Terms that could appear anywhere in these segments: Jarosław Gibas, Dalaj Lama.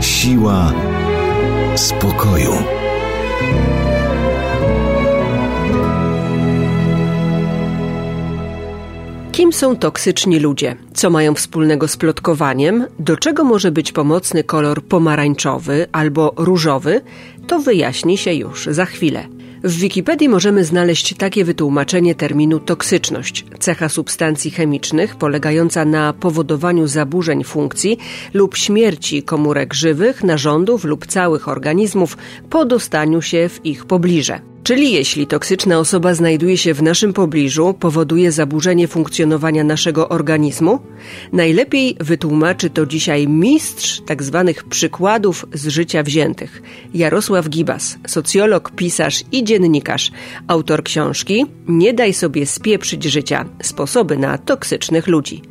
Siła spokoju. Kim są toksyczni ludzie? Co mają wspólnego z plotkowaniem? Do czego może być pomocny kolor pomarańczowy albo różowy? To wyjaśni się już za chwilę. W Wikipedii możemy znaleźć takie wytłumaczenie terminu toksyczność, cecha substancji chemicznych polegająca na powodowaniu zaburzeń funkcji lub śmierci komórek żywych, narządów lub całych organizmów po dostaniu się w ich pobliże. Czyli jeśli toksyczna osoba znajduje się w naszym pobliżu, powoduje zaburzenie funkcjonowania naszego organizmu? Najlepiej wytłumaczy to dzisiaj mistrz tzw. przykładów z życia wziętych. Jarosław Gibas, socjolog, pisarz i dziennikarz, autor książki Nie daj sobie spieprzyć życia – sposoby na toksycznych ludzi.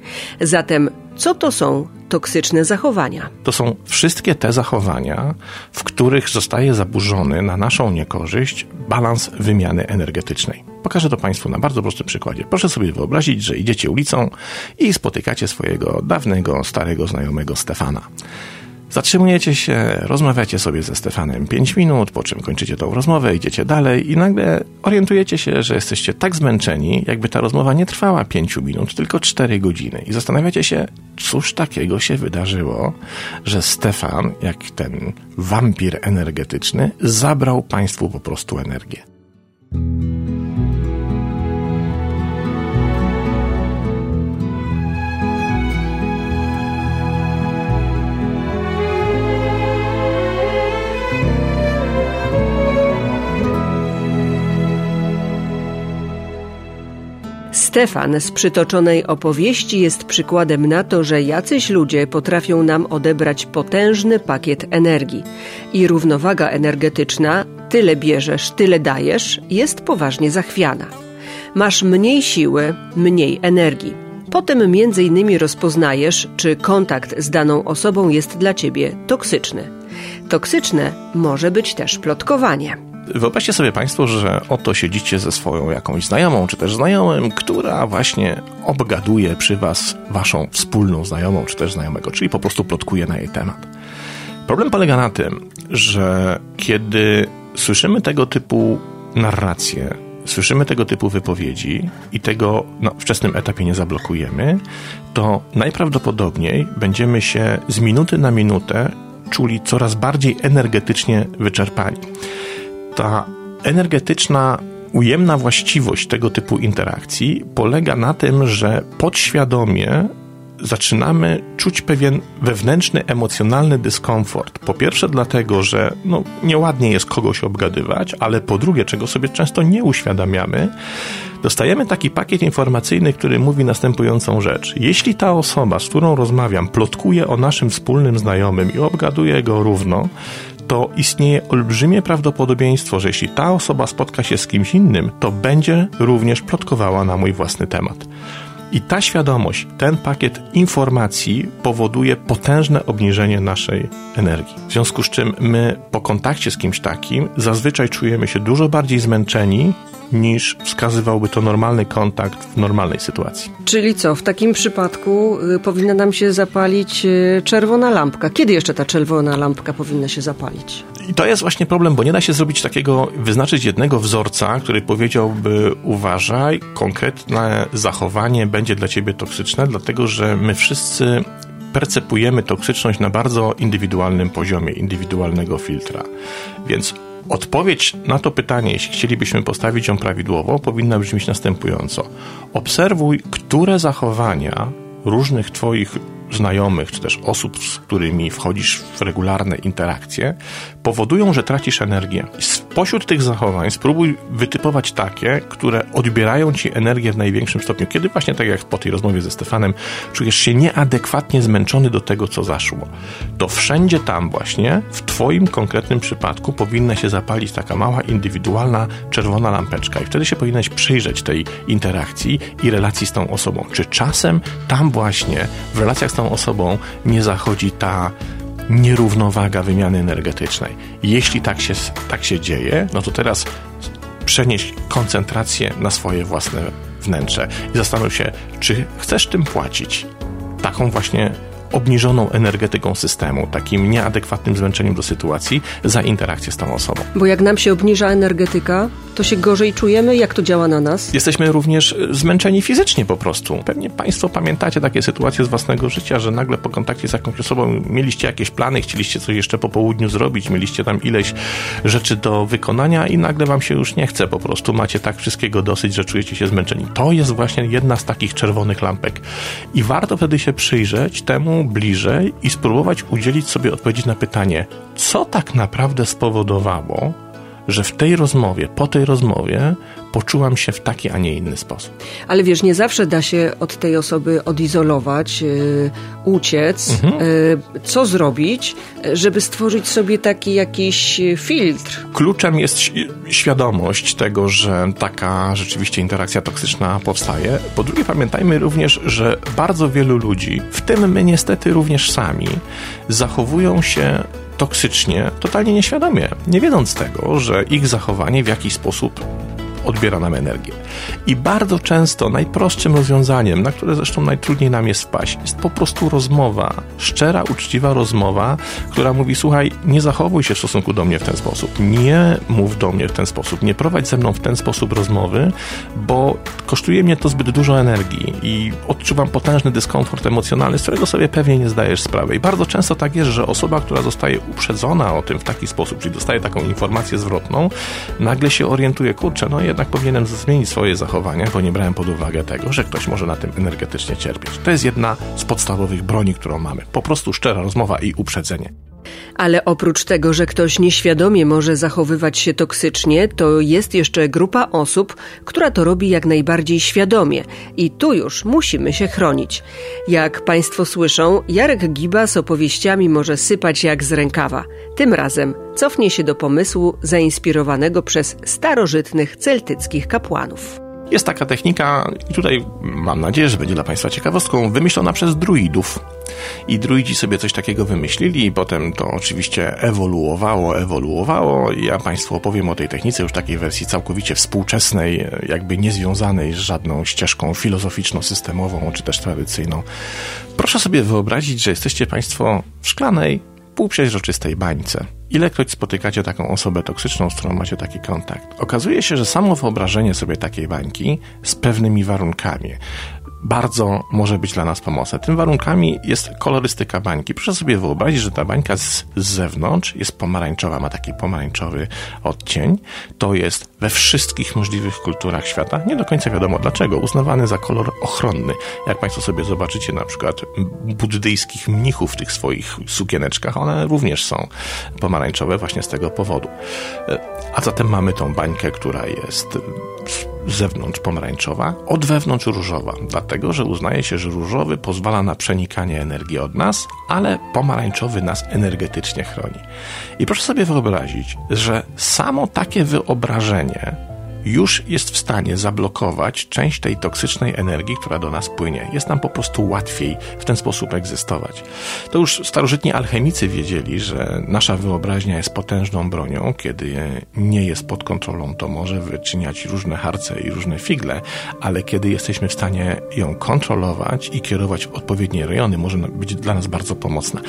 Zatem co to są toksyczne zachowania? To są wszystkie te zachowania, w których zostaje zaburzony na naszą niekorzyść balans wymiany energetycznej. Pokażę to Państwu na bardzo prostym przykładzie. Proszę sobie wyobrazić, że idziecie ulicą i spotykacie swojego dawnego, starego znajomego Stefana. Zatrzymujecie się, rozmawiacie sobie ze Stefanem 5 minut, po czym kończycie tą rozmowę, idziecie dalej i nagle orientujecie się, że jesteście tak zmęczeni, jakby ta rozmowa nie trwała 5 minut, tylko 4 godziny. I zastanawiacie się, cóż takiego się wydarzyło, że Stefan, jak ten wampir energetyczny, zabrał Państwu po prostu energię. Stefan z przytoczonej opowieści jest przykładem na to, że jacyś ludzie potrafią nam odebrać potężny pakiet energii. I równowaga energetyczna, tyle bierzesz, tyle dajesz, jest poważnie zachwiana. Masz mniej siły, mniej energii. Potem m.in. rozpoznajesz, czy kontakt z daną osobą jest dla ciebie toksyczny. Toksyczne może być też plotkowanie. Wyobraźcie sobie Państwo, że oto siedzicie ze swoją jakąś znajomą, czy też znajomym, która właśnie obgaduje przy Was Waszą wspólną znajomą, czy też znajomego, czyli po prostu plotkuje na jej temat. Problem polega na tym, że kiedy słyszymy tego typu narracje, słyszymy tego typu wypowiedzi i tego na wczesnym etapie nie zablokujemy, to najprawdopodobniej będziemy się z minuty na minutę czuli coraz bardziej energetycznie wyczerpani. Ta energetyczna, ujemna właściwość tego typu interakcji polega na tym, że podświadomie zaczynamy czuć pewien wewnętrzny, emocjonalny dyskomfort. Po pierwsze dlatego, że nieładnie jest kogoś obgadywać, ale po drugie, czego sobie często nie uświadamiamy, dostajemy taki pakiet informacyjny, który mówi następującą rzecz. Jeśli ta osoba, z którą rozmawiam, plotkuje o naszym wspólnym znajomym i obgaduje go równo, to istnieje olbrzymie prawdopodobieństwo, że jeśli ta osoba spotka się z kimś innym, to będzie również plotkowała na mój własny temat. I ta świadomość, ten pakiet informacji powoduje potężne obniżenie naszej energii. W związku z czym my po kontakcie z kimś takim zazwyczaj czujemy się dużo bardziej zmęczeni, niż wskazywałby to normalny kontakt w normalnej sytuacji. Czyli co, w takim przypadku powinna nam się zapalić czerwona lampka. Kiedy jeszcze ta czerwona lampka powinna się zapalić? I to jest właśnie problem, bo nie da się zrobić takiego, wyznaczyć jednego wzorca, który powiedziałby uważaj, konkretne zachowanie będzie dla ciebie toksyczne, dlatego że my wszyscy percepujemy toksyczność na bardzo indywidualnym poziomie, indywidualnego filtra. Więc odpowiedź na to pytanie, jeśli chcielibyśmy postawić ją prawidłowo, powinna brzmieć następująco. Obserwuj, które zachowania różnych Twoich znajomych, czy też osób, z którymi wchodzisz w regularne interakcje, powodują, że tracisz energię. Spośród tych zachowań spróbuj wytypować takie, które odbierają ci energię w największym stopniu. Kiedy właśnie, tak jak po tej rozmowie ze Stefanem, czujesz się nieadekwatnie zmęczony do tego, co zaszło. To wszędzie tam właśnie, w twoim konkretnym przypadku, powinna się zapalić taka mała, indywidualna, czerwona lampeczka i wtedy się powinieneś przyjrzeć tej interakcji i relacji z tą osobą. Czy czasem tam właśnie, w relacjach z tą osobą, nie zachodzi ta nierównowaga wymiany energetycznej. Jeśli tak się dzieje, no to teraz przenieś koncentrację na swoje własne wnętrze i zastanów się, czy chcesz tym płacić. Taką właśnie obniżoną energetyką systemu, takim nieadekwatnym zmęczeniem do sytuacji za interakcję z tą osobą. Bo jak nam się obniża energetyka, to się gorzej czujemy, jak to działa na nas? Jesteśmy również zmęczeni fizycznie po prostu. Pewnie Państwo pamiętacie takie sytuacje z własnego życia, że nagle po kontakcie z jakąś osobą mieliście jakieś plany, chcieliście coś jeszcze po południu zrobić, mieliście tam ileś rzeczy do wykonania i nagle Wam się już nie chce po prostu. Macie tak wszystkiego dosyć, że czujecie się zmęczeni. To jest właśnie jedna z takich czerwonych lampek. I warto wtedy się przyjrzeć temu bliżej i spróbować udzielić sobie odpowiedzi na pytanie, co tak naprawdę spowodowało, że po tej rozmowie poczułam się w taki, a nie inny sposób. Ale wiesz, nie zawsze da się od tej osoby odizolować, uciec. Co zrobić, żeby stworzyć sobie taki jakiś filtr? Kluczem jest świadomość tego, że taka rzeczywiście interakcja toksyczna powstaje. Po drugie, pamiętajmy również, że bardzo wielu ludzi, w tym my niestety również sami, zachowują się toksycznie, totalnie nieświadomie, nie wiedząc tego, że ich zachowanie w jakiś sposób odbiera nam energię. I bardzo często najprostszym rozwiązaniem, na które zresztą najtrudniej nam jest wpaść, jest po prostu rozmowa, szczera, uczciwa rozmowa, która mówi, słuchaj, nie zachowuj się w stosunku do mnie w ten sposób, nie mów do mnie w ten sposób, nie prowadź ze mną w ten sposób rozmowy, bo kosztuje mnie to zbyt dużo energii i odczuwam potężny dyskomfort emocjonalny, z którego sobie pewnie nie zdajesz sprawy. I bardzo często tak jest, że osoba, która zostaje uprzedzona o tym w taki sposób, czyli dostaje taką informację zwrotną, nagle się orientuje, kurczę, no jednak powinienem zmienić swoje zachowania, bo nie brałem pod uwagę tego, że ktoś może na tym energetycznie cierpieć. To jest jedna z podstawowych broni, którą mamy. Po prostu szczera rozmowa i uprzedzenie. Ale oprócz tego, że ktoś nieświadomie może zachowywać się toksycznie, to jest jeszcze grupa osób, która to robi jak najbardziej świadomie. I tu już musimy się chronić. Jak Państwo słyszą, Jarek Gibas opowieściami może sypać jak z rękawa. Tym razem cofnie się do pomysłu zainspirowanego przez starożytnych celtyckich kapłanów. Jest taka technika, i tutaj mam nadzieję, że będzie dla Państwa ciekawostką, wymyślona przez druidów. I druidzi sobie coś takiego wymyślili i potem to oczywiście ewoluowało. Ja Państwu opowiem o tej technice już takiej wersji całkowicie współczesnej, jakby niezwiązanej z żadną ścieżką filozoficzno-systemową czy też tradycyjną. Proszę sobie wyobrazić, że jesteście Państwo w szklanej, półprzeźroczystej bańce. Ilekroć spotykacie taką osobę toksyczną, z którą macie taki kontakt, okazuje się, że samo wyobrażenie sobie takiej bańki z pewnymi warunkami bardzo może być dla nas pomocne. Tym warunkami jest kolorystyka bańki. Proszę sobie wyobrazić, że ta bańka z zewnątrz jest pomarańczowa, ma taki pomarańczowy odcień. To jest we wszystkich możliwych kulturach świata. Nie do końca wiadomo dlaczego. Uznawany za kolor ochronny. Jak Państwo sobie zobaczycie na przykład buddyjskich mnichów w tych swoich sukieneczkach, one również są pomarańczowe właśnie z tego powodu. A zatem mamy tą bańkę, która jest z zewnątrz pomarańczowa, od wewnątrz różowa, dlatego, że uznaje się, że różowy pozwala na przenikanie energii od nas, ale pomarańczowy nas energetycznie chroni. I proszę sobie wyobrazić, że samo takie wyobrażenie już jest w stanie zablokować część tej toksycznej energii, która do nas płynie. Jest nam po prostu łatwiej w ten sposób egzystować. To już starożytni alchemicy wiedzieli, że nasza wyobraźnia jest potężną bronią. Kiedy nie jest pod kontrolą, to może wyczyniać różne harce i różne figle, ale kiedy jesteśmy w stanie ją kontrolować i kierować w odpowiednie rejony, może być dla nas bardzo pomocna.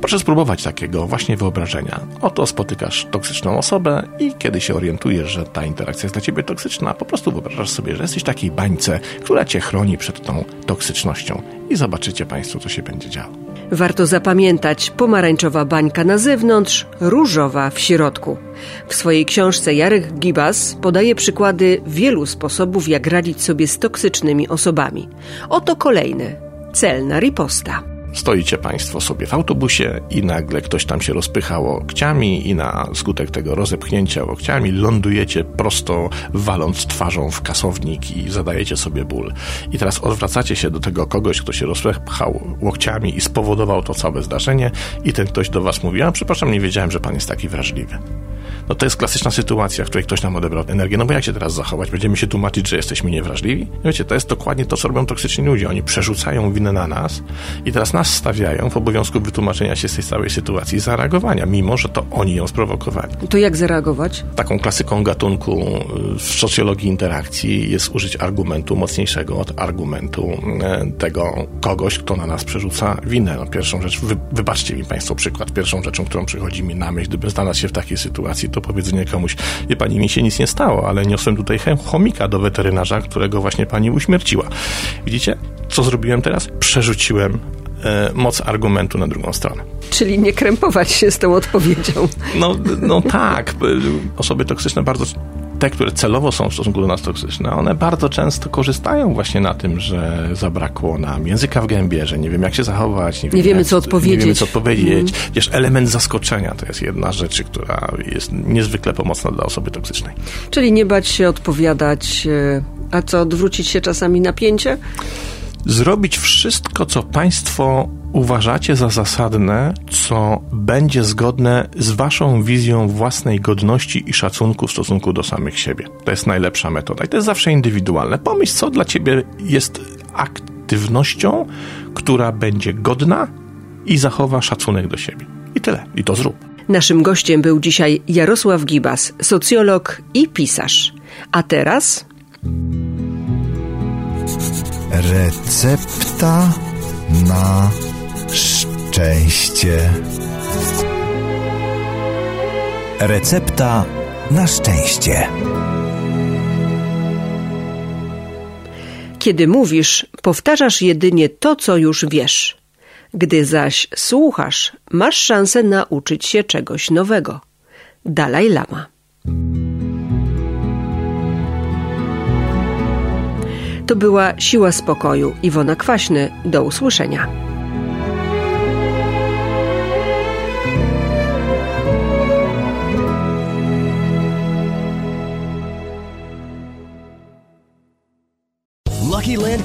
Proszę spróbować takiego właśnie wyobrażenia. Oto spotykasz toksyczną osobę i kiedy się orientujesz, że ta interakcja jest dla ciebie toksyczna, po prostu wyobrażasz sobie, że jesteś w takiej bańce, która cię chroni przed tą toksycznością i zobaczycie Państwo, co się będzie działo. Warto zapamiętać, pomarańczowa bańka na zewnątrz, różowa w środku. W swojej książce Jarek Gibas podaje przykłady wielu sposobów, jak radzić sobie z toksycznymi osobami. Oto kolejny, celna riposta. Stoicie Państwo sobie w autobusie i nagle ktoś tam się rozpycha łokciami i na skutek tego rozepchnięcia łokciami lądujecie prosto, waląc twarzą w kasownik i zadajecie sobie ból. I teraz odwracacie się do tego kogoś, kto się rozpychał łokciami i spowodował to całe zdarzenie i ten ktoś do Was mówi: a przepraszam, nie wiedziałem, że Pan jest taki wrażliwy. No to jest klasyczna sytuacja, w której ktoś nam odebrał energię, no bo jak się teraz zachować? Będziemy się tłumaczyć, że jesteśmy niewrażliwi? Wiecie, to jest dokładnie to, co robią toksyczni ludzie. Oni przerzucają winę na nas i teraz nas stawiają w obowiązku wytłumaczenia się z tej całej sytuacji i zareagowania, mimo że to oni ją sprowokowali. To jak zareagować? Taką klasyką gatunku w socjologii interakcji jest użyć argumentu mocniejszego od argumentu tego kogoś, kto na nas przerzuca winę. No pierwszą rzecz, wybaczcie mi Państwo przykład, pierwszą rzeczą, którą przychodzi mi na myśl, gdybym znalazł się w takiej sytuacji, to powiedzenie komuś: wie Pani, mi się nic nie stało, ale niosłem tutaj chomika do weterynarza, którego właśnie Pani uśmierciła. Widzicie, co zrobiłem teraz? Przerzuciłem moc argumentu na drugą stronę. Czyli nie krępować się z tą odpowiedzią. No tak. Osoby toksyczne bardzo... Te, które celowo są w stosunku do nas toksyczne, one bardzo często korzystają właśnie na tym, że zabrakło nam języka w gębie, że nie wiem, jak się zachować, nie wiemy, co odpowiedzieć. Wiesz, element zaskoczenia to jest jedna z rzeczy, która jest niezwykle pomocna dla osoby toksycznej. Czyli nie bać się odpowiadać, a co, odwrócić się czasami na pięcie? Zrobić wszystko, co Państwo uważacie za zasadne, co będzie zgodne z Waszą wizją własnej godności i szacunku w stosunku do samych siebie. To jest najlepsza metoda i to jest zawsze indywidualne. Pomyśl, co dla Ciebie jest aktywnością, która będzie godna i zachowa szacunek do siebie. I tyle. I to zrób. Naszym gościem był dzisiaj Jarosław Gibas, socjolog i pisarz. A teraz... Recepta na szczęście. Recepta na szczęście. Kiedy mówisz, powtarzasz jedynie to, co już wiesz. Gdy zaś słuchasz, masz szansę nauczyć się czegoś nowego. Dalaj Lama. To była Siła Spokoju. Iwona Kwaśny. Do usłyszenia. Lucky Land